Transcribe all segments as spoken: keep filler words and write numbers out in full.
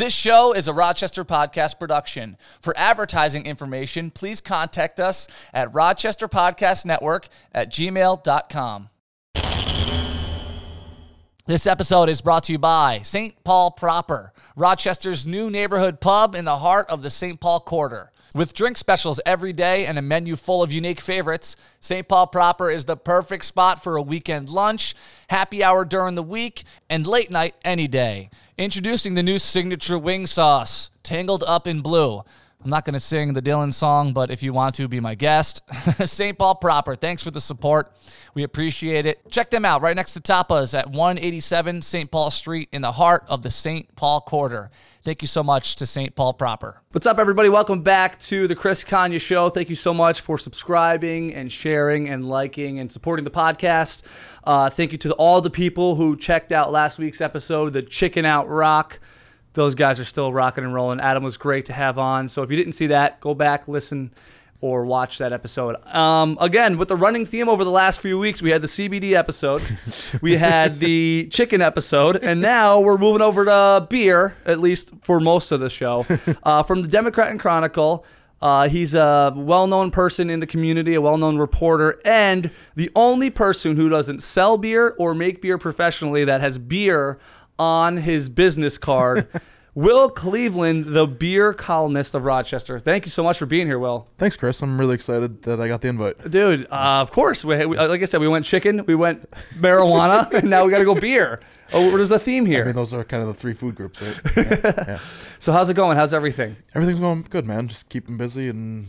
This show is a Rochester podcast production. For advertising information, please contact us at rochester podcast network at gmail dot com. This episode is brought to you by Saint Paul Proper, Rochester's new neighborhood pub in the heart of the Saint Paul Quarter. With drink specials every day and a menu full of unique favorites, Saint Paul Proper is the perfect spot for a weekend lunch, happy hour during the week, and late night any day. Introducing the new signature wing sauce, Tangled Up in Blue. I'm not going to sing the Dylan song, but if you want to, be my guest. Saint Paul Proper, thanks for the support. We appreciate it. Check them out right next to Tapas at one eighty-seven Saint Paul Street in the heart of the Saint Paul Quarter. Thank you so much to Saint Paul Proper. What's up, everybody? Welcome back to The Chris Kanye Show. Thank you so much for subscribing and sharing and liking and supporting the podcast. Uh, thank you to all the people who checked out last week's episode, the Chicken Out Rock. Those guys are still rocking and rolling. Adam was great to have on. So if you didn't see that, go back, listen, or watch that episode. Um, again, with the running theme over the last few weeks, we had the C B D episode. We had the chicken episode. And now we're moving over to beer, at least for most of the show. Uh, from the Democrat and Chronicle, uh, he's a well-known person in the community, a well-known reporter, and the only person who doesn't sell beer or make beer professionally that has beer on his business card. Will Cleveland, the beer columnist of Rochester. Thank you so much for being here, Will. Thanks, Chris. I'm really excited that I got the invite. Dude, uh, of course. We, we, like I said, we went chicken, we went marijuana, and now we got to go beer. Oh, there's a theme here. I mean, those are kind of the three food groups, right? Yeah, yeah. So how's it going? How's everything? Everything's going good, man. Just keeping busy and,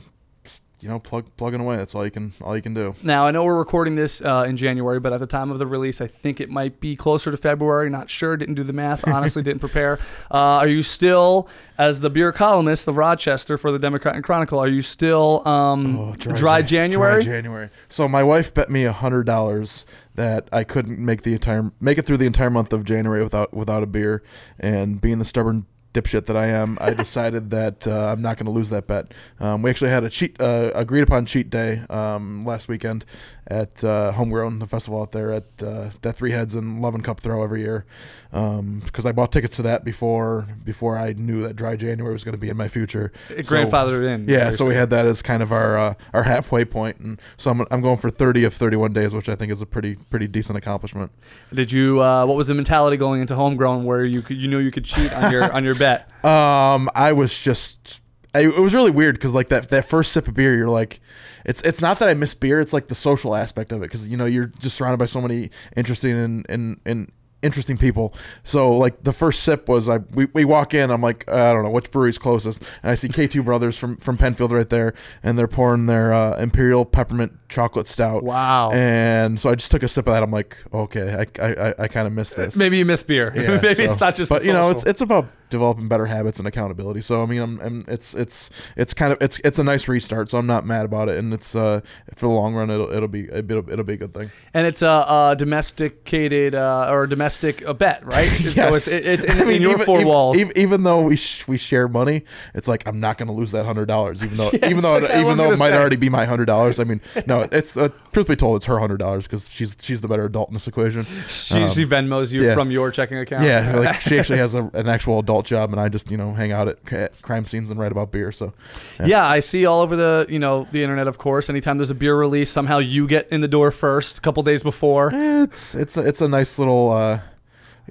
you know, plug plugging away. That's all you can all you can do. Now, I know we're recording this uh, in January, but at the time of the release, I think it might be closer to February. Not sure. Didn't do the math. Honestly, didn't prepare. Uh, are you still, as the beer columnist of Rochester for the Democrat and Chronicle, are you still um, oh, dry, dry January? Dry January. So my wife bet me one hundred dollars that I couldn't make the entire make it through the entire month of January without without a beer. And being the stubborn dipshit that I am, I decided that uh, I'm not going to lose that bet. Um, we actually had a cheat, uh, agreed upon cheat day um, last weekend at uh, Homegrown, the festival out there at uh, that Three Heads and Love and Cup throw every year, because um, I bought tickets to that before before I knew that Dry January was going to be in my future. It so, grandfathered in. Yeah, seriously. So we had that as kind of our uh, our halfway point, and so I'm I'm going for thirty of thirty-one days, which I think is a pretty pretty decent accomplishment. Did you? Uh, what was the mentality going into Homegrown where you could, you knew you could cheat on your on your bet? Um, I was just. I, it was really weird because like that, that first sip of beer, you're like, it's it's not that I miss beer. It's like the social aspect of it because, you know, you're just surrounded by so many interesting and and, and interesting people. So like the first sip was I we, we walk in. I'm like, I don't know which brewery's closest, and I see K two Brothers from from Penfield right there, and they're pouring their uh, Imperial Peppermint Chocolate Stout. Wow! And so I just took a sip of that. I'm like, okay, I I, I kind of missed this. Maybe you miss beer. Yeah, Maybe so. It's not just. But you know, it's it's about developing better habits and accountability. So I mean, I'm, I'm it's it's it's kind of it's it's a nice restart. So I'm not mad about it, and it's uh for the long run it'll it'll be it'll, it'll be a good thing. And it's a, a domesticated uh, or domestic. A bet, right? Yes. So it's, it's in, I mean, in your even, four even, walls. Even, even though we sh- we share money, it's like I'm not going to lose that hundred dollars. Even though, yeah, even though, like it, even though it might say. already be my hundred dollars. I mean, no, it's uh, truth be told, it's her hundred dollars because she's she's the better adult in this equation. She, um, she Venmos you yeah. from your checking account. Yeah, like she actually has a, an actual adult job, and I just you know hang out at, at crime scenes and write about beer. So, yeah. yeah, I see all over the you know the internet. Of course, anytime there's a beer release, somehow you get in the door first, a couple days before. It's it's a, it's a nice little. Uh,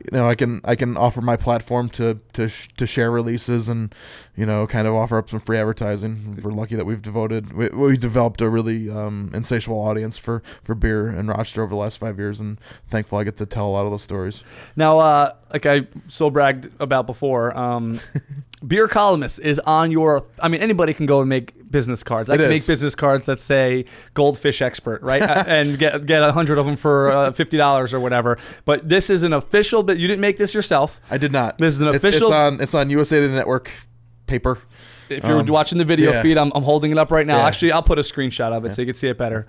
You know, I can I can offer my platform to to sh- to share releases and, you know, kind of offer up some free advertising. We're lucky that we've devoted we we developed a really um, insatiable audience for, for beer in Rochester over the last five years, and thankful I get to tell a lot of those stories. Now, uh, like I so bragged about before, um, beer columnist is on your. I mean, anybody can go and make business cards. I it can is. make business cards that say Goldfish Expert, right? And get get a hundred of them for uh, fifty dollars or whatever. But this is an official, but you didn't make this yourself. I did not. This is an official. It's, it's on it's on U S A Today Network paper. If you're um, watching the video yeah. feed, I'm I'm holding it up right now. Yeah. Actually, I'll put a screenshot of it yeah. so you can see it better.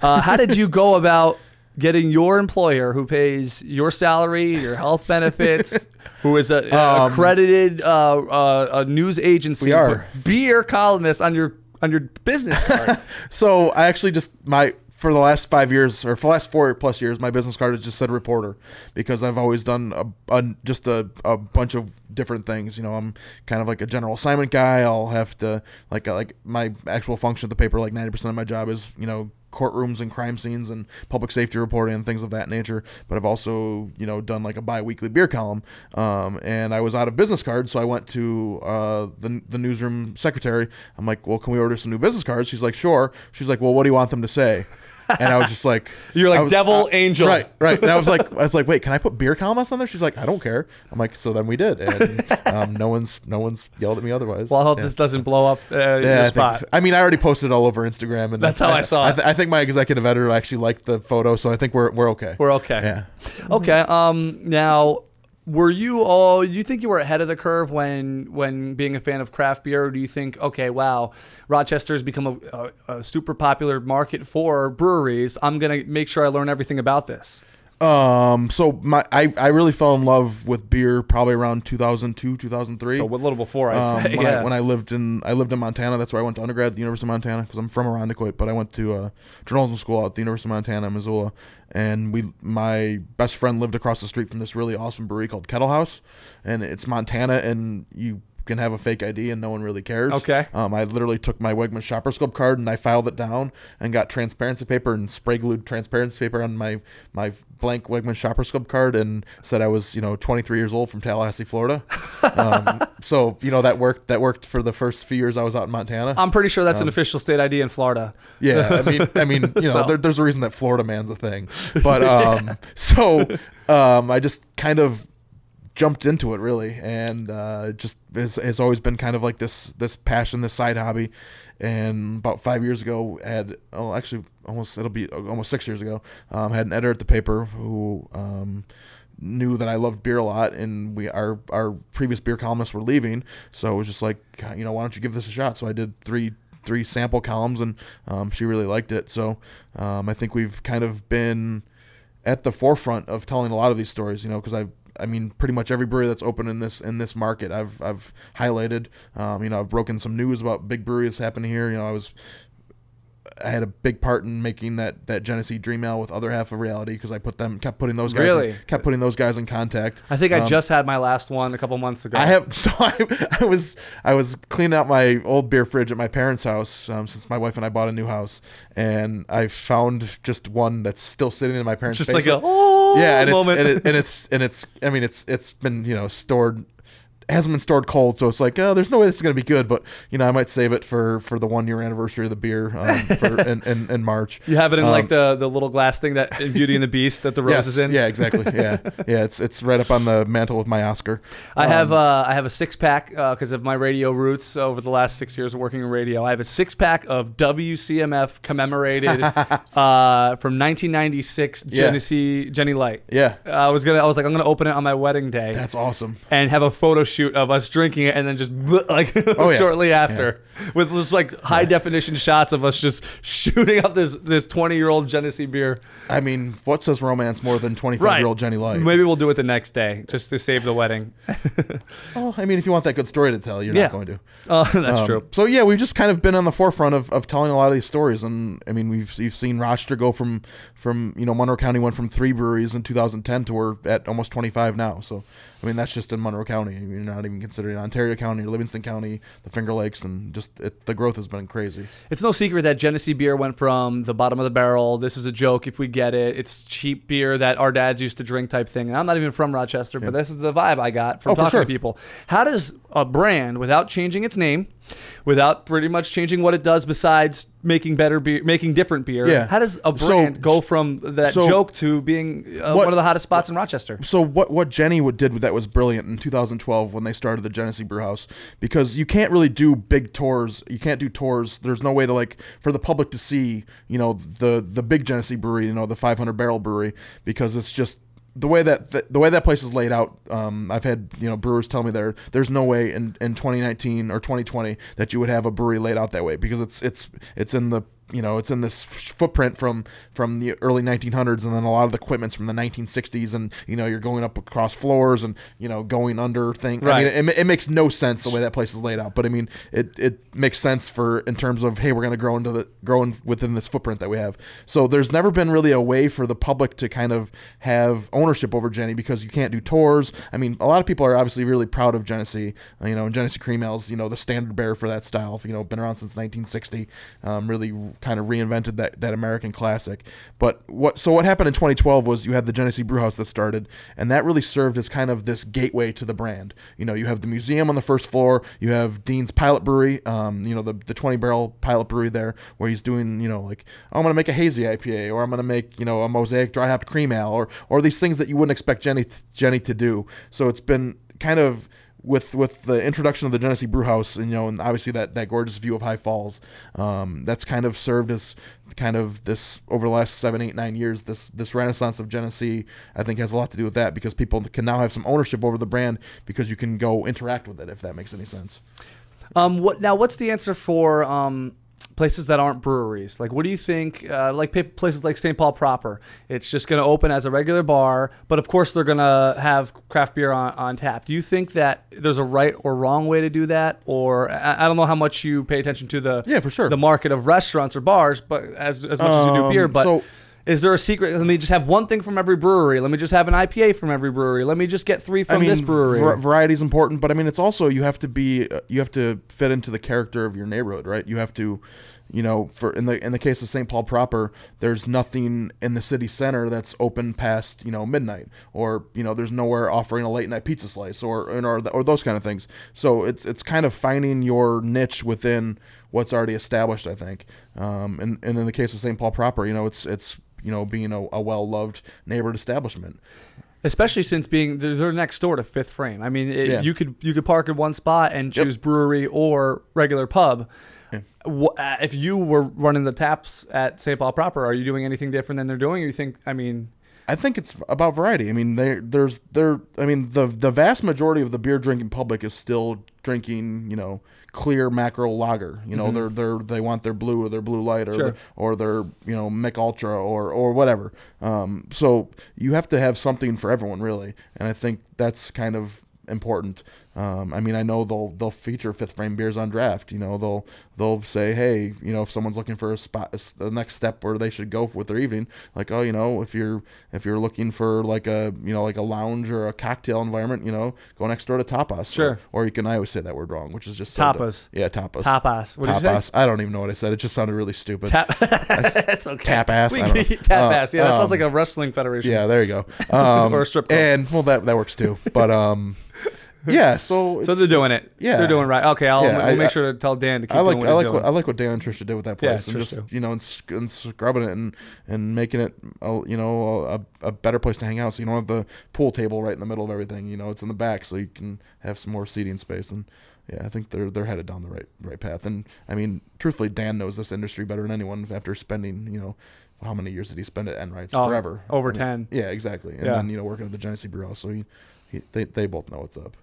Uh, how did you go about getting your employer, who pays your salary, your health benefits, who is a um, accredited uh, uh, a news agency, we are. beer columnist on your on your business card? So I actually just my for the last five years, or for the last four plus years, my business card has just said reporter, because I've always done a, a, just a, a bunch of different things. You know, I'm kind of like a general assignment guy. I'll have to, like, like my actual function of the paper, like ninety percent of my job is, you know, courtrooms and crime scenes and public safety reporting and things of that nature. But I've also, you know, done like a bi-weekly beer column. Um, and I was out of business cards, so I went to uh, the the newsroom secretary. I'm like, well, can we order some new business cards? She's like, sure. She's like, well, what do you want them to say? And I was just like, you're like, was, devil, uh, angel. Right, right. And I was like, I was like, wait, can I put beer columnist on there? She's like, I don't care. I'm like, so then we did. And um, no one's no one's yelled at me otherwise. Well, I hope yeah. this doesn't blow up uh, yeah, in your I spot. Think, I mean, I already posted it all over Instagram. And that's, that's how I, I saw it. I, th- I think my executive editor actually liked the photo. So I think we're we're okay. We're okay. Yeah. Okay. Um. Now, were you all, do you think you were ahead of the curve when when being a fan of craft beer? Or do you think, okay, wow, Rochester has become a, a, a super popular market for breweries. I'm going to make sure I learn everything about this. Um, so my I, I really fell in love with beer probably around two thousand two, two thousand three. So a little before, I'd say. Um, when, yeah. I, when I lived in I lived in Montana, that's where I went to undergrad at the University of Montana, because I'm from Irondequoit, but I went to uh, journalism school at the University of Montana, Missoula, and we my best friend lived across the street from this really awesome brewery called Kettle House, and it's Montana, and you can have a fake I D and no one really cares. Okay. Um, I literally took my Wegman Shoppers Club card and I filed it down and got transparency paper and spray glued transparency paper on my, my blank Wegman Shoppers Club card and said I was, you know, twenty-three years old from Tallahassee, Florida. Um, so, you know, that worked, that worked for the first few years I was out in Montana. I'm pretty sure that's um, an official state I D in Florida. Yeah. I mean, I mean, you know, so. there, there's a reason that Florida man's a thing, but, um, yeah. so, um, I just kind of jumped into it really, and uh, just it's, it's always been kind of like this this passion, this side hobby. And about five years ago, had oh actually almost it'll be almost six years ago, um, had an editor at the paper who um, knew that I loved beer a lot, and we our our previous beer columnists were leaving, so it was just like, you know, why don't you give this a shot? So I did three. three sample columns, and um, she really liked it. So um, I think we've kind of been at the forefront of telling a lot of these stories, you know, because I've I mean, pretty much every brewery that's open in this in this market, I've I've highlighted. Um, you know, I've broken some news about big breweries happening here. You know, I was I had a big part in making that, that Genesee Dream Ale with Other Half of Reality, because I put them kept putting those guys really? in, kept putting those guys in contact. I think um, I just had my last one a couple months ago. I have so I, I was I was cleaning out my old beer fridge at my parents' house um, since my wife and I bought a new house, and I found just one that's still sitting in my parents' just basement. Like a oh yeah, and moment. It's, and, it, and it's and it's I mean it's it's been you know stored. Hasn't been stored cold, so it's like, oh, there's no way this is going to be good, but, you know, I might save it for, for the one-year anniversary of the beer um, for, in, in, in March. You have it in, um, like, the, the little glass thing that in Beauty and the Beast that the rose yes, is in? Yeah, exactly. Yeah, yeah. It's it's right up on the mantle with my Oscar. I um, have uh, I have a six-pack, because uh, of my radio roots over the last six years of working in radio. I have a six-pack of W C M F commemorated uh, from nineteen ninety-six Genesee, yeah. Jenny Light. Yeah. Uh, I was gonna I was like, I'm going to open it on my wedding day. That's awesome. And have a photo shoot of us drinking it, and then just like oh, yeah. shortly after yeah. with just like high yeah. definition shots of us just shooting up this this twenty year old Genesee beer. I mean, what says romance more than twenty-five year old Jenny Light? Maybe we'll do it the next day just to save the wedding. Well, I mean, if you want that good story to tell, you're yeah. not going to. Oh, uh, that's um, true. So yeah, we've just kind of been on the forefront of, of telling a lot of these stories, and I mean, we've you've seen Rochester go from from you know Monroe County went from three breweries in two thousand ten to we're at almost twenty-five now. So I mean, that's just in Monroe County. I mean, not even considering Ontario County or Livingston County, the Finger Lakes, and just it, the growth has been crazy. It's no secret that Genesee beer went from the bottom of the barrel, this is a joke if we get it, it's cheap beer that our dads used to drink type thing. And I'm not even from Rochester, yeah. but this is the vibe I got from oh, talking for sure. to people. How does a brand, without changing its name, without pretty much changing what it does besides making better beer, making different beer, yeah. how does a brand so, go from that so joke to being uh, what, one of the hottest spots in Rochester? So what, what Jenny did that was brilliant in two thousand twelve when they started the Genesee Brew House, because you can't really do big tours. You can't do tours. There's no way to like for the public to see, you know, the, the big Genesee brewery, you know, the five hundred barrel brewery, because it's just, The way that the, the way that place is laid out, um, I've had you know brewers tell me there there's no way in, in twenty nineteen or twenty twenty that you would have a brewery laid out that way, because it's it's it's in the you know, it's in this footprint from, from the early nineteen hundreds, and then a lot of the equipment's from the nineteen sixties, and, you know, you're going up across floors and, you know, going under things. Right. I mean, it, it makes no sense the way that place is laid out, but I mean, it, it makes sense for, in terms of, hey, we're going to grow into the, growing within this footprint that we have. So there's never been really a way for the public to kind of have ownership over Jenny, because you can't do tours. I mean, a lot of people are obviously really proud of Genesee, you know, and Genesee Cream Ale's, you know, the standard bearer for that style, you know, been around since nineteen sixty, um, really kind of reinvented that, that American classic. But what, so what happened in twenty twelve was you had the Genesee Brew House that started, and that really served as kind of this gateway to the brand. You know, you have the museum on the first floor, you have Dean's Pilot Brewery, um, you know, the, the twenty barrel Pilot Brewery there, where he's doing, you know, like, oh, I'm going to make a hazy I P A, or I'm going to make, you know, a mosaic dry hopped cream ale, or, or these things that you wouldn't expect Jenny, Jenny to do. So it's been kind of, With with the introduction of the Genesee Brew House, and, you know, and obviously that, that gorgeous view of High Falls, um, that's kind of served as kind of this, over the last seven, eight, nine years, this this renaissance of Genesee, I think, has a lot to do with that, because people can now have some ownership over the brand because you can go interact with it, if that makes any sense. Um, what now? What's the answer for um, places that aren't breweries? Like, what do you think? Uh, like places like Saint Paul Proper, it's just going to open as a regular bar, but of course they're going to have craft beer on, on tap. Do you think that there's a right or wrong way to do that? Or I, I don't know how much you pay attention to the yeah, for sure. the market of restaurants or bars, but as as much um, as you do beer. But so, is there a secret? Let me just have one thing from every brewery. Let me just have an I P A from every brewery. Let me just get three from I mean, this brewery. Var- variety is important, but I mean, it's also, you have to be uh, you have to fit into the character of your neighborhood, right? You have to. You know, for in the in the case of Saint Paul Proper, there's nothing in the city center that's open past, you know, midnight, or, you know, there's nowhere offering a late night pizza slice, or or or those kind of things. So it's it's kind of finding your niche within what's already established, I think. Um, and and in the case of Saint Paul Proper, you know, it's it's you know being a, a well-loved neighborhood establishment. Especially since being they're next door to Fifth Frame. I mean, it, yeah. you could you could park in one spot and choose yep. brewery or regular pub. Yeah. If you were running the taps at Saint Paul Proper, are you doing anything different than they're doing? Or you think? I mean, I think it's about variety. I mean, they there's there. I mean, the the vast majority of the beer drinking public is still drinking, you know, clear macro lager. You know, mm-hmm. they're they're they want their blue or their blue light or sure. the, or their, you know, Mick Ultra or or whatever. Um, so you have to have something for everyone, really, and I think that's kind of important. Um, I mean, I know they'll they'll feature Fifth Frame beers on draft. You know, they'll they'll say, hey, you know, if someone's looking for a spot, the next step where they should go with their evening, like, oh, you know, if you're if you're looking for like a you know like a lounge or a cocktail environment, you know, go next door to Tapas. Sure. Or, or you can I always say that word wrong, which is just Tapas. Yeah, Tapas. Tapas. What did you say? I don't even know what I said. It just sounded really stupid. Tap. That's okay. Tap ass. We, I don't know. Tap uh, ass. Yeah, that um, sounds like a wrestling federation. Yeah, there you go. Um, or a strip club. And well, that that works too. But um. Yeah, so so they're doing it. Yeah, they're doing right. Okay, I'll yeah, we'll I, make sure to tell Dan to keep I like, doing what I like he's doing. What, I like what Dan and Trisha did with that place, yeah, and Trisha. just you know, and, and scrubbing it and, and making it a, you know a, a better place to hang out. So you don't have the pool table right in the middle of everything. You know, it's in the back, so you can have some more seating space. And yeah, I think they're they're headed down the right right path. And I mean, truthfully, Dan knows this industry better than anyone. After spending, you know. How many years did he spend at Enright's? Oh, forever. Over I mean, ten. Yeah, exactly. And yeah. then, you know, working at the Genesee Brew House. So he, he, they, they both know what's up.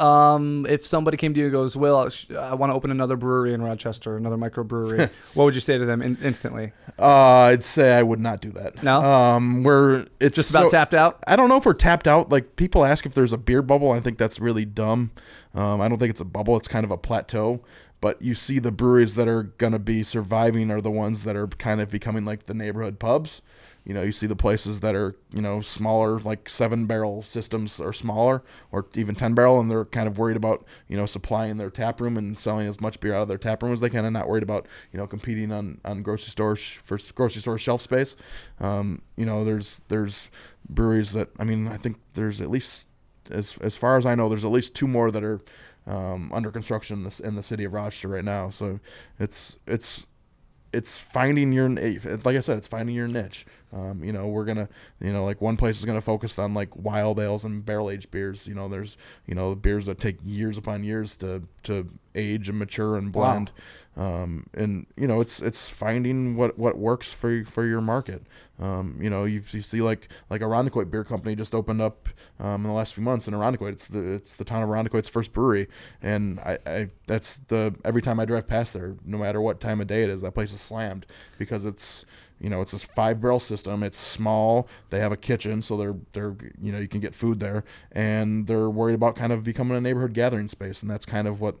Um, if somebody came to you and goes, Will, I want to open another brewery in Rochester, another microbrewery, what would you say to them in- instantly? Uh, I'd say I would not do that. No? Um, we're it's just about so, tapped out? I don't know if we're tapped out. Like, people ask if there's a beer bubble. I think that's really dumb. Um, I don't think it's a bubble. It's kind of a plateau. But you see the breweries that are going to be surviving are the ones that are kind of becoming like the neighborhood pubs. You know, you see the places that are, you know, smaller, like seven barrel systems or smaller, or even ten barrel, and they're kind of worried about, you know, supplying their tap room and selling as much beer out of their tap room as they can, and not worried about, you know, competing on, on grocery store sh- for grocery store shelf space. Um, you know, there's there's breweries that, I mean, I think there's at least, as as far as I know, there's at least two more that are um, under construction in the, in the city of Rochester right now. So it's it's it's finding your, like I said, it's finding your niche. Um, you know, we're going to, you know, like one place is going to focus on like wild ales and barrel aged beers. You know, there's, you know, beers that take years upon years to, to age and mature and blend. Wow. Um, and you know, it's, it's finding what, what works for for your market. Um, you know, you, you see like, like Irondequoit beer company just opened up, um, in the last few months in Irondequoit. It's the, it's the town of Irondequoit's first brewery. And I, I, that's the, every time I drive past there, no matter what time of day it is, that place is slammed because it's, you know, it's this five barrel system. It's small. They have a kitchen, so they're they're you know you can get food there, and they're worried about kind of becoming a neighborhood gathering space, and that's kind of what,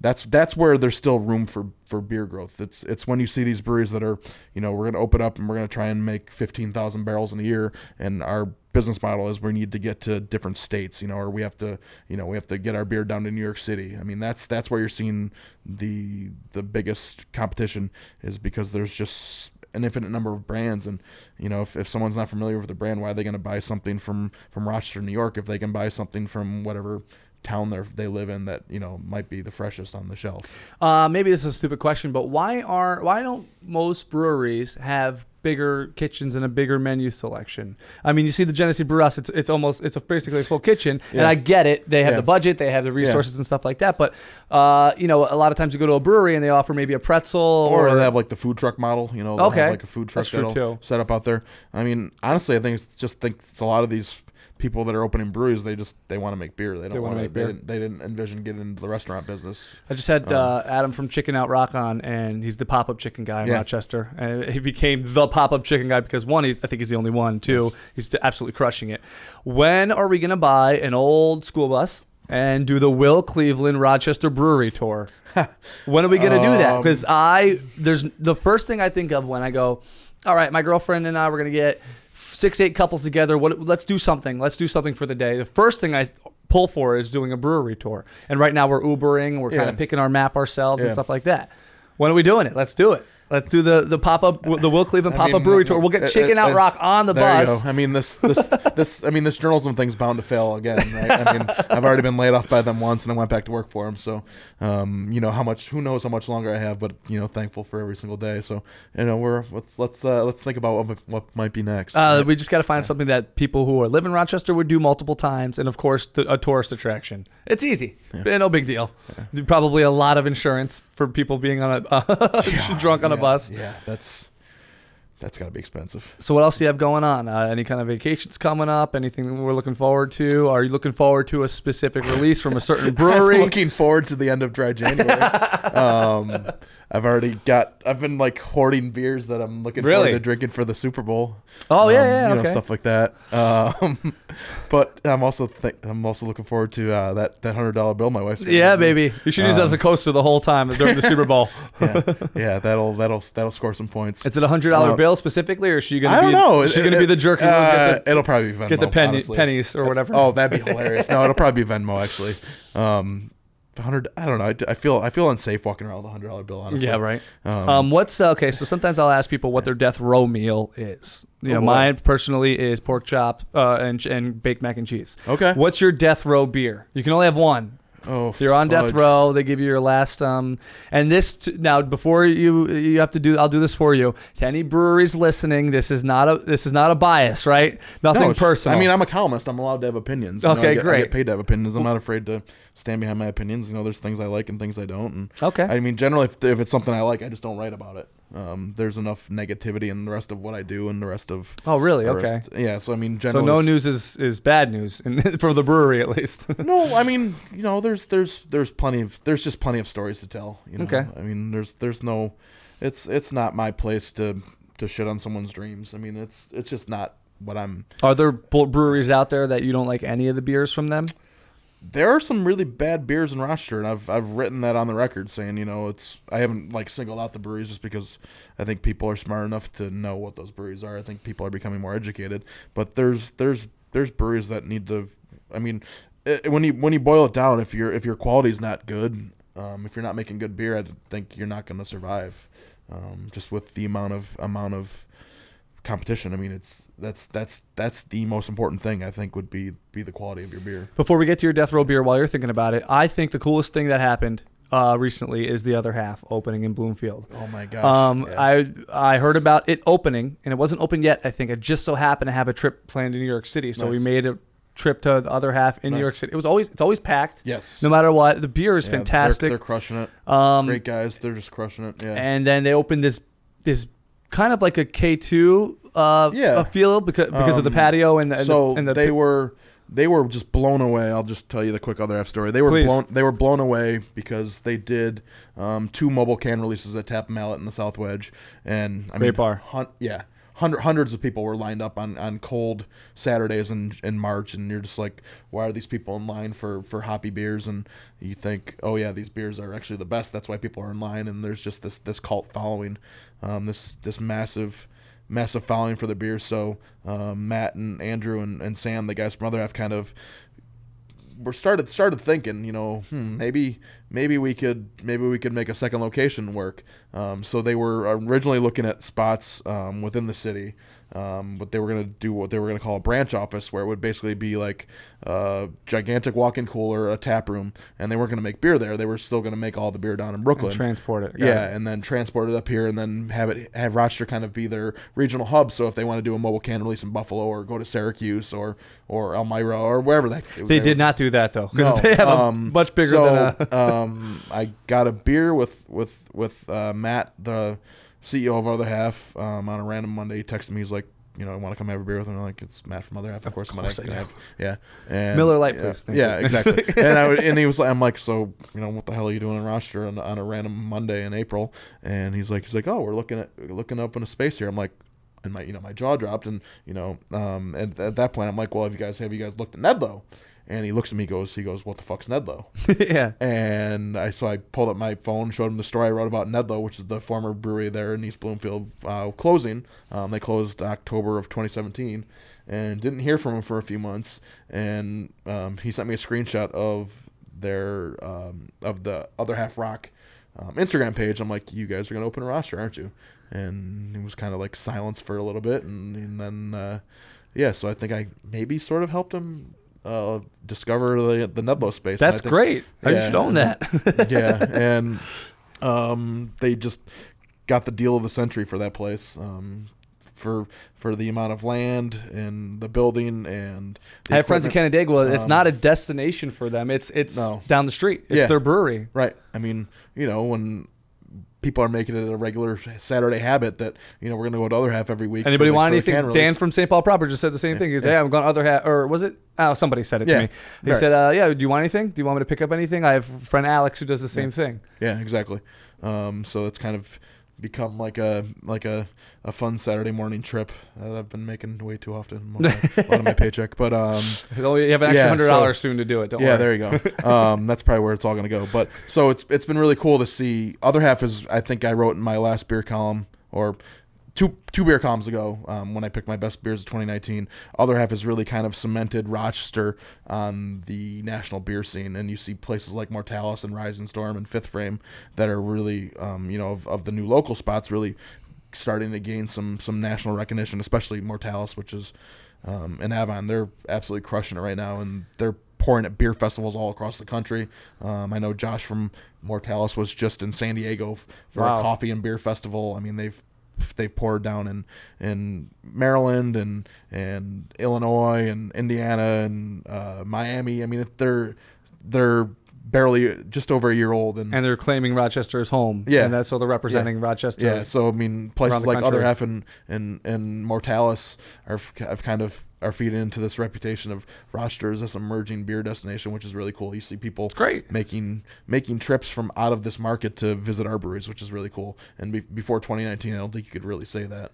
that's that's where there's still room for, for beer growth. It's it's when you see these breweries that are, you know, we're gonna open up and we're gonna try and make fifteen thousand barrels in a year, and our business model is we need to get to different states, you know, or we have to, you know, we have to get our beer down to New York City. I mean, that's that's where you're seeing the the biggest competition, is because there's just an infinite number of brands. And you know, if, if someone's not familiar with the brand, why are they going to buy something from from Rochester, New York, if they can buy something from whatever town they they live in that, you know, might be the freshest on the shelf? Uh, maybe this is a stupid question, but why are why don't most breweries have bigger kitchens and a bigger menu selection? I mean, you see the Genesee Brew House, it's it's almost it's a basically a full kitchen, yeah. and I get it. They have yeah. the budget, they have the resources yeah. and stuff like that. But uh, you know, a lot of times you go to a brewery and they offer maybe a pretzel, or, or they have like the food truck model. You know, okay, have like a food truck that'll set up out there. I mean, honestly, I think it's just think it's a lot of these people that are opening breweries, they just they want to make beer. They don't want to make beer. They didn't, they didn't envision getting into the restaurant business. I just had um, uh, Adam from Chicken Out Rock on, and he's the pop-up chicken guy in yeah. Rochester, and he became the pop-up chicken guy because one, he's, I think he's the only one. Two, yes. he's absolutely crushing it. When are we gonna buy an old school bus and do the Will Cleveland Rochester Brewery tour? When are we gonna um, do that? Because I there's the first thing I think of when I go, all right, my girlfriend and I we're gonna get six, eight couples together. What? Let's do something. Let's do something for the day. The first thing I pull for is doing a brewery tour. And right now we're Ubering. We're yeah. kind of picking our map ourselves yeah. and stuff like that. When are we doing it? Let's do it. Let's do the, the pop up, the Will Cleveland pop up brewery tour. We'll get Chicken Out Rock on the bus. There you go. I mean, this, this, this, I mean, this journalism thing's bound to fail again. Right? I mean, I've already been laid off by them once, and I went back to work for them. So, um, you know, how much, who knows how much longer I have, but you know, thankful for every single day. So, you know, we're let's let's uh, let's think about what what might be next. Uh, right? We just got to find yeah. something that people who are live in Rochester would do multiple times, and of course, th- a tourist attraction. It's easy, yeah. no big deal. Yeah. Probably a lot of insurance for people being on a uh, yeah. drunk on yeah. a bus. Yeah, that's that's got to be expensive. So what else do you have going on? Uh, any kind of vacations coming up? Anything we're looking forward to? Are you looking forward to a specific release from a certain brewery? I'm looking forward to the end of Dry January. um, I've already got, I've been like hoarding beers that I'm looking really? forward to drinking for the Super Bowl. Oh, um, yeah, yeah, you know, okay. Stuff like that. Um, but I'm also th- I'm also looking forward to uh, that, that one hundred dollar bill my wife's Yeah, baby. You should use um, that as a coaster the whole time during the Super Bowl. yeah, yeah, that'll that'll that'll score some points. Is it a one hundred dollar uh, bill? Specifically, or is she gonna I be? Don't know. Is she it, gonna it, be the jerk? Who uh, the, it'll probably be Venmo. Get the penny, pennies or whatever. Oh, that'd be hilarious. No, it'll probably be Venmo actually. Um, hundred. I don't know. I, I feel I feel unsafe walking around with a hundred dollar bill. Honestly. Yeah, right. Um, um, what's uh, okay? So sometimes I'll ask people what their death row meal is. You know, oh mine personally is pork chop uh, and and baked mac and cheese. Okay. What's your death row beer? You can only have one. Oh, you're on fudge. Death row. They give you your last um, and this t- now before you you have to do. I'll do this for you. To any breweries listening, this is not a this is not a bias, right? Nothing no, personal. I mean, I'm a columnist. I'm allowed to have opinions. You okay, know, I get, great. I get paid to have opinions. I'm not afraid to stand behind my opinions. You know, there's things I like and things I don't. And okay. I mean, generally, if, if it's something I like, I just don't write about it. Um, there's enough negativity in the rest of what I do and the rest of. Oh, really? Okay. Rest, yeah. So I mean, generally. So no news is, is bad news in, for the brewery, at least. No, I mean, you know, there's there's there's plenty of there's just plenty of stories to tell. You know? Okay. I mean, there's there's no, it's it's not my place to to shit on someone's dreams. I mean, it's it's just not what I'm. Are there breweries out there that you don't like any of the beers from them? There are some really bad beers in Rochester, and I've I've written that on the record saying, you know, it's I haven't like singled out the breweries just because I think people are smart enough to know what those breweries are. I think people are becoming more educated, but there's there's there's breweries that need to. I mean, it, when you when you boil it down, if your if your quality's not good, um, if you're not making good beer, I think you're not going to survive. Um, just with the amount of amount of. competition. I mean, it's that's that's that's the most important thing, I think, would be be the quality of your beer. Before we get to your death row beer, while you're thinking about it, I think the coolest thing that happened uh, recently is The Other Half opening in Bloomfield. Oh my gosh. Um, yeah. I I heard about it opening, and it wasn't open yet, I think. I just so happened to have a trip planned to New York City, so nice. we made a trip to The Other Half in nice. New York City. It was always it's always packed. Yes. No matter what. The beer is yeah, fantastic. They're, they're crushing it. Um, Great guys. They're just crushing it. Yeah. And then they opened this this kind of like a K two uh yeah. a feel because because um, of the patio and the and so the, and the they p- were They were just blown away. I'll just tell you the quick Other Half story. They were Please. blown. They were blown away because they did um, two mobile can releases at Tap Mallet in the South Wedge, and I Great mean, bar. Hun- yeah, hundred, hundreds of people were lined up on, on cold Saturdays in in March, and you're just like, why are these people in line for for hoppy beers? And you think, oh yeah, these beers are actually the best. That's why people are in line. And there's just this this cult following, um, this this massive. massive following for the beer. So uh, Matt and Andrew and, and Sam, the guys from Other Half, kind of were started started thinking, you know, hmm, maybe maybe we could maybe we could make a second location work. Um, so they were originally looking at spots um, within the city, um, but they were going to do what they were going to call a branch office, where it would basically be like a gigantic walk-in cooler, a tap room, and they weren't going to make beer there. They were still going to make all the beer down in Brooklyn and transport it. Got yeah, it. And then transport it up here, and then have it have Rochester kind of be their regional hub. So if they want to do a mobile can release in Buffalo, or go to Syracuse, or or Elmira, or wherever that they, they did were. not do that though, because no. they have um, a much bigger. So, than a um, I got a beer with with with uh, Matt, the C E O of Other Half, um, on a random Monday. He texted me. He's like, you know, I want to come have a beer with him. I'm like, it's Matt from Other Half. Of, of course, course I'm going to have. Yeah. And, Miller Lite, yeah, please. Thank yeah, you. exactly. and I would, and he was like, I'm like, so, you know, what the hell are you doing in Rochester on, on a random Monday in April? And he's like, he's like, oh, we're looking at looking up in a space here. I'm like, and my, you know, my jaw dropped, and you know, um, and at that point, I'm like, well, have you guys have you guys looked at Nedloh? And he looks at me, goes, he goes, what the fuck's Nedloh? yeah. And I so I pulled up my phone, showed him the story I wrote about Nedloh, which is the former brewery there in East Bloomfield, uh, closing. Um, they closed October of twenty seventeen, and didn't hear from him for a few months. And um, he sent me a screenshot of their um, of the Other Half Rock um, Instagram page. I'm like, you guys are gonna open a roster, aren't you? And it was kind of like silence for a little bit, and, and then uh, yeah. So I think I maybe sort of helped him. Uh, discover the the Nedloh space. That's think, great. Yeah, I should own that. yeah, and um, they just got the deal of the century for that place, um, for for the amount of land and the building and. The I have friends in Canandaigua. Um, it's not a destination for them. It's it's no. down the street. It's yeah. their brewery. Right. I mean, you know, when people are making it a regular Saturday habit that, you know, we're going to go to Other Half every week. Anybody the, want anything? Dan from Saint Paul Proper just said the same yeah. thing. He said, yeah. hey, I'm going to Other Half. Or was it? Oh, somebody said it yeah. to me. He right. said, uh, yeah, do you want anything? Do you want me to pick up anything? I have a friend, Alex, who does the same yeah. thing. Yeah, exactly. Um, so it's kind of become like a like a, a fun Saturday morning trip that I've been making way too often out of my paycheck. But um, you have an extra yeah, hundred dollars so, soon to do it. Don't yeah, worry. there you go. Um, that's probably where it's all going to go. But so it's it's been really cool to see. Other Half is, I think I wrote in my last beer column, or two two beer columns ago, um, when I picked my best beers of twenty nineteen. Other Half has really kind of cemented Rochester on the national beer scene, and you see places like Mortalis and Rise and Storm and Fifth Frame that are really, um, you know, of, of the new local spots really starting to gain some some national recognition, especially Mortalis, which is um, in Avon. They're absolutely crushing it right now, and they're pouring at beer festivals all across the country. Um, I know Josh from Mortalis was just in San Diego for wow. a coffee and beer festival. I mean, they've They've poured down in, in Maryland and and Illinois and Indiana and uh, Miami. I mean, they're they're barely just over a year old, and and they're claiming Rochester as home. Yeah, and that's so they're representing yeah. Rochester. Yeah, so I mean, places like country. Other Half and and and Mortalis are have kind of are feeding into this reputation of Rochester as this emerging beer destination, which is really cool. You see people great. making making trips from out of this market to visit our breweries, which is really cool. And be, before twenty nineteen, I don't think you could really say that.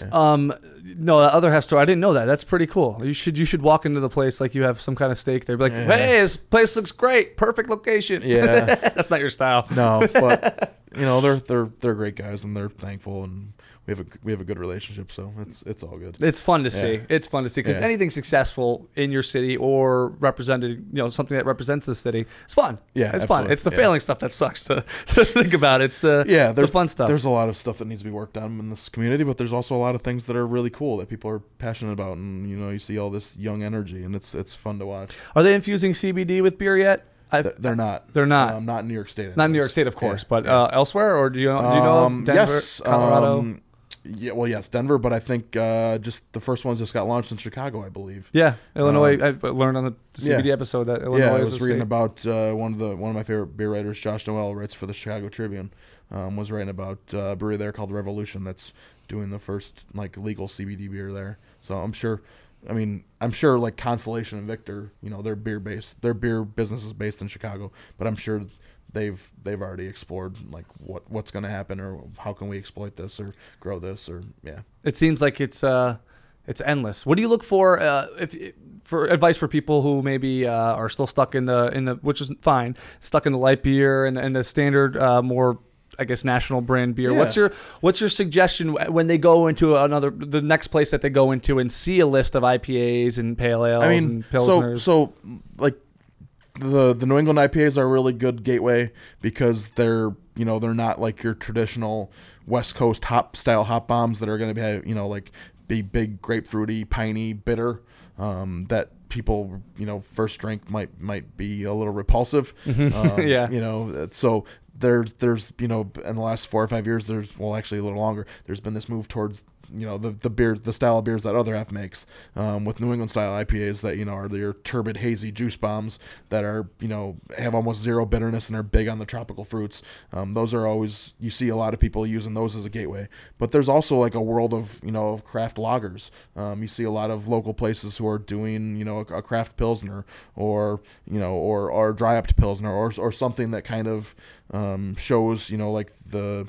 Yeah. Um, no, the Other Half store, I didn't know that. That's pretty cool. You should you should walk into the place like you have some kind of stake there. Be like, yeah. hey, this place looks great, perfect location. Yeah, that's not your style. No, but you know they're they're they're great guys, and they're thankful, and we have a we have a good relationship, so it's it's all good. It's fun to yeah. see. It's fun to see because yeah. anything successful in your city or represented, you know, something that represents the city, it's fun. Yeah, it's absolutely. fun. It's the yeah. failing stuff that sucks to, to think about. It's the yeah, it's the fun stuff. There's a lot of stuff that needs to be worked on in this community, but there's also a lot of things that are really cool that people are passionate about, and you know, you see all this young energy, and it's it's fun to watch. Are they infusing C B D with beer yet? I've, they're not. They're not. Um, not in New York State. Anyways. Not in New York State, of course, yeah, but yeah. Uh, elsewhere, or do you, do you know um, of Denver, yes, Colorado? Um, yeah, well, yes, Denver, but I think uh, just the first ones just got launched in Chicago, I believe. Yeah, Illinois. Um, I learned on the C B D yeah. episode that Illinois yeah, I was is reading state. about uh, one of the one of my favorite beer writers, Josh Noel, writes for the Chicago Tribune. Um, was writing about uh, a brewery there called Revolution that's doing the first like legal C B D beer there. So I'm sure. I mean, I'm sure like Constellation and Victor, you know, their beer based, their beer business is based in Chicago, but I'm sure they've they've already explored like what what's going to happen or how can we exploit this or grow this or yeah. It seems like it's uh it's endless. What do you look for uh, if for advice for people who maybe uh, are still stuck in the in the which is fine stuck in the light beer and and the standard uh, more. I guess national brand beer. Yeah. What's your what's your suggestion when they go into another the next place that they go into and see a list of I P As and pale ales I mean, and pilsners? So so like the the New England I P As are a really good gateway because they're you know they're not like your traditional West Coast hop style hop bombs that are going to be you know like be big grapefruity, piney, bitter um, that. People, you know, first drink might might be a little repulsive. Mm-hmm. Um, yeah. You know, so there's, there's you know, in the last four or five years, there's, well, actually a little longer, there's been this move towards, you know, the, the beer, the style of beers that Other Half makes um, with New England style I P As that, you know, are their turbid, hazy juice bombs that are, you know, have almost zero bitterness and are big on the tropical fruits. Um, those are always, you see a lot of people using those as a gateway. But there's also like a world of, you know, of craft lagers. Um, you see a lot of local places who are doing, you know, a, a craft pilsner or, you know, or, or dry upped pilsner or, or something that kind of um, shows, you know, like the,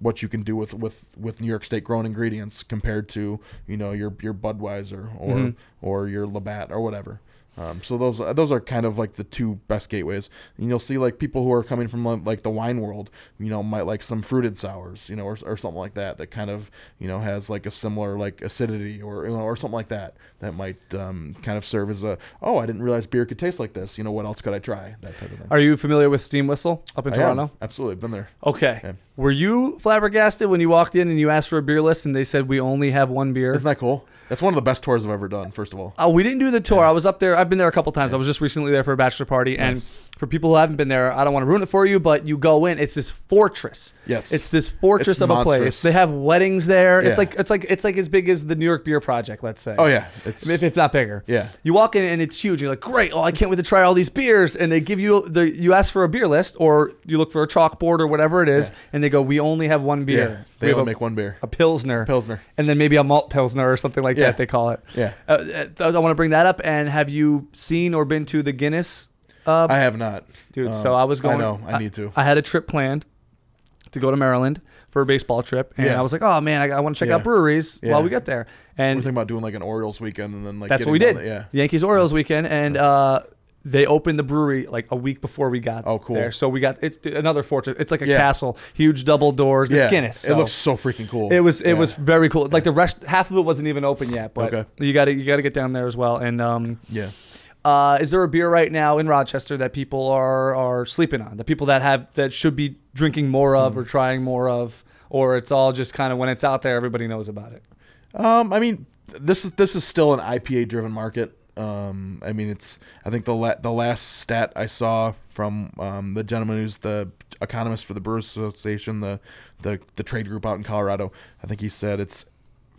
what you can do with, with, with New York State grown ingredients compared to, you know, your, your Budweiser or, mm-hmm. or your Labatt or whatever. Um, so those, those are kind of like the two best gateways. And you'll see like people who are coming from like the wine world, you know, might like some fruited sours, you know, or, or something like that, that kind of, you know, has like a similar like acidity or, you know, or something like that, that might um, kind of serve as a, oh, I didn't realize beer could taste like this. You know, what else could I try? That type of thing. Are you familiar with Steam Whistle up in I Toronto? Am. Absolutely. Been there. Okay. Yeah. Were you flabbergasted when you walked in and you asked for a beer list and they said, we only have one beer? Isn't that cool? That's one of the best tours I've ever done, first of all. Oh, we didn't do the tour. Yeah. I was up there. I've been there a couple times. Yeah. I was just recently there for a bachelor party. Nice. And for people who haven't been there, I don't want to ruin it for you, but you go in. It's this fortress. Yes. It's this fortress it's of monstrous. a place. They have weddings there. Yeah. It's like it's like, it's like as big as the New York Beer Project, let's say. Oh, yeah. It's, if it's not bigger. Yeah. You walk in and it's huge. You're like, great. Oh, I can't wait to try all these beers. And they give you, the, you ask for a beer list or you look for a chalkboard or whatever it is. Yeah. And they go, we only have one beer. Yeah. They only make one beer. A Pilsner. Pilsner. And then maybe a malt Pilsner or something like that. Yeah. That they call it. Yeah. Uh, I want to bring that up. And have you seen or been to the Guinness? Uh, I have not. Dude, um, so I was going. I know. I, I need to. I had a trip planned to go to Maryland for a baseball trip. And yeah. I was like, oh, man, I, I want to check yeah. out breweries yeah. while we get there. And we're thinking about doing like an Orioles weekend. And then like that's what we did. The, yeah. Yankees Orioles yeah. weekend. And uh, they opened the brewery like a week before we got oh, cool. there. So we got, it's another fortress. It's like a yeah. castle, huge double doors. It's yeah. Guinness. So. It looks so freaking cool. It was, it yeah. was very cool. Like the rest, half of it wasn't even open yet, but okay. you gotta, you gotta get down there as well. And, um, yeah. Uh, is there a beer right now in Rochester that people are, are sleeping on? The people that have, that should be drinking more of mm. or trying more of, or it's all just kind of when it's out there, everybody knows about it. Um, I mean, this is, this is still an I P A driven market. Um, I mean, it's, I think the la- the last stat I saw from, um, the gentleman who's the economist for the Brewers Association, the, the, the trade group out in Colorado, I think he said it's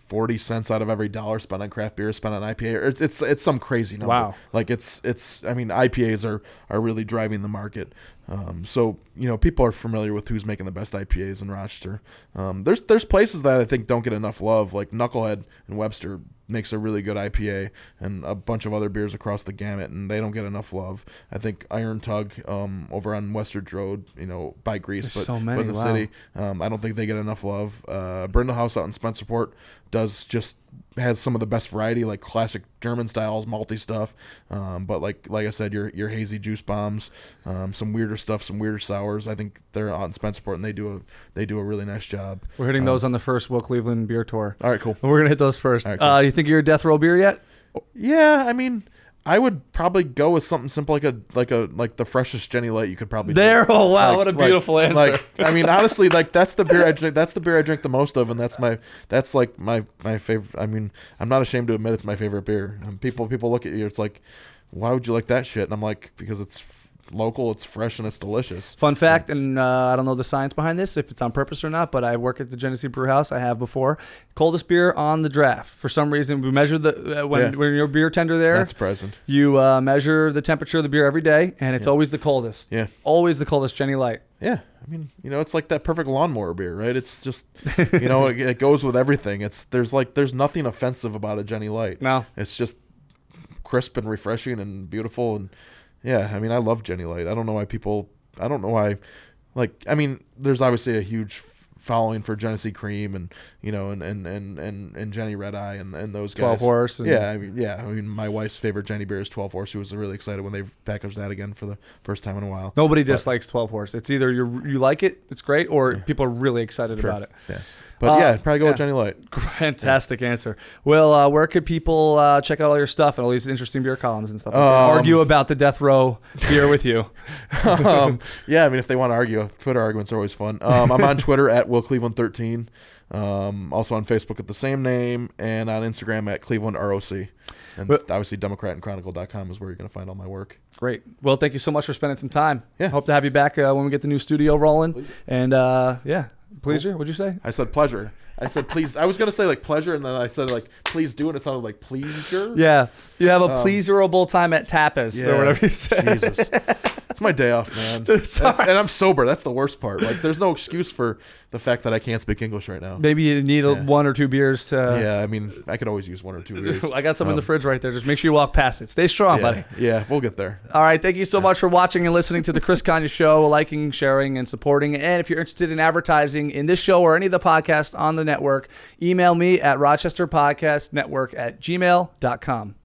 forty cents out of every dollar spent on craft beer is spent on I P A. It's, it's, it's some crazy number. Wow. Like it's, it's, I mean, I P As are, are really driving the market. Um, so, you know, people are familiar with who's making the best I P As in Rochester. Um, there's, there's places that I think don't get enough love, like Knucklehead and Webster makes a really good I P A and a bunch of other beers across the gamut, and they don't get enough love. I think Iron Tug um, over on Westridge Road, you know, by Greece, but, so many, but in the wow. city, um, I don't think they get enough love. Uh, Brindle House out in Spencerport does just has some of the best variety, like classic German styles, malty stuff. Um, but like like I said, your your hazy juice bombs, um, some weirder stuff, some weirder sours. I think they're out in Spencerport, and they do a they do a really nice job. We're hitting um, those on the first Will Cleveland beer tour. All right, cool. We're gonna hit those first. All right, cool. Uh, you think you're a death row beer yet? Yeah, I mean, I would probably go with something simple like a like a like the freshest Jenny Light you could probably there. Do. Oh wow, like, what a beautiful like, answer! Like, I mean, honestly, like that's the beer I drink. That's the beer I drink the most of, and that's my that's like my my favorite. I mean, I'm not ashamed to admit it's my favorite beer. And people people look at you, it's like, why would you like that shit? And I'm like, because it's local, it's fresh, and it's delicious. Fun fact, and uh, I don't know the science behind this, if it's on purpose or not, but I work at the Genesee Brew House. I have before. Coldest beer on the draft. For some reason, we measure the uh, when, yeah. when you're beer tender there. That's present. You uh, measure the temperature of the beer every day, and it's yeah. always the coldest. Yeah. Always the coldest, Jenny Light. Yeah. I mean, you know, it's like that perfect lawnmower beer, right? It's just, you know, it, it goes with everything. It's there's like there's nothing offensive about a Jenny Light. No. It's just crisp and refreshing and beautiful, and yeah, I mean, I love Jenny Light. I don't know why people, I don't know why, like, I mean, there's obviously a huge following for Genesee Cream and, you know, and and and and, and Jenny Red Eye and, and those guys. twelve Horse. And yeah, I mean, yeah. I mean, my wife's favorite Jenny beer is twelve Horse. She was really excited when they packaged that again for the first time in a while. Nobody but, dislikes twelve Horse. It's either you you like it, it's great, or yeah. people are really excited sure. about it. Yeah. But, uh, yeah, probably go yeah. with Jenny Light. Fantastic yeah. answer. Well, uh, where could people uh, check out all your stuff and all these interesting beer columns and stuff? Like um, that? Argue about the death row beer with you. um, yeah, I mean, if they want to argue, Twitter arguments are always fun. Um, I'm on Twitter at Will Cleveland thirteen. Um, also on Facebook at the same name, and on Instagram at Cleveland R O C. And well, obviously Democrat and Chronicle dot com is where you're going to find all my work. Great. Well, thank you so much for spending some time. Yeah. Hope to have you back uh, when we get the new studio rolling. Please. And, uh, yeah. Pleasure? What'd you say? I said pleasure. I said please. I was going to say like pleasure, and then I said like please do, and it sounded like pleasure. Yeah. You have a um, pleasurable time at Tapas yeah, or whatever you said. Jesus. It's my day off, man. It's right. And I'm sober. That's the worst part. Like, there's no excuse for the fact that I can't speak English right now. Maybe you need yeah. one or two beers to... Yeah, I mean, I could always use one or two beers. I got some um, in the fridge right there. Just make sure you walk past it. Stay strong, yeah, buddy. Yeah, we'll get there. All right. Thank you so yeah. much for watching and listening to The Chris Kanye Show, liking, sharing, and supporting. And if you're interested in advertising in this show or any of the podcasts on the network, email me at rochester podcast network at gmail dot com.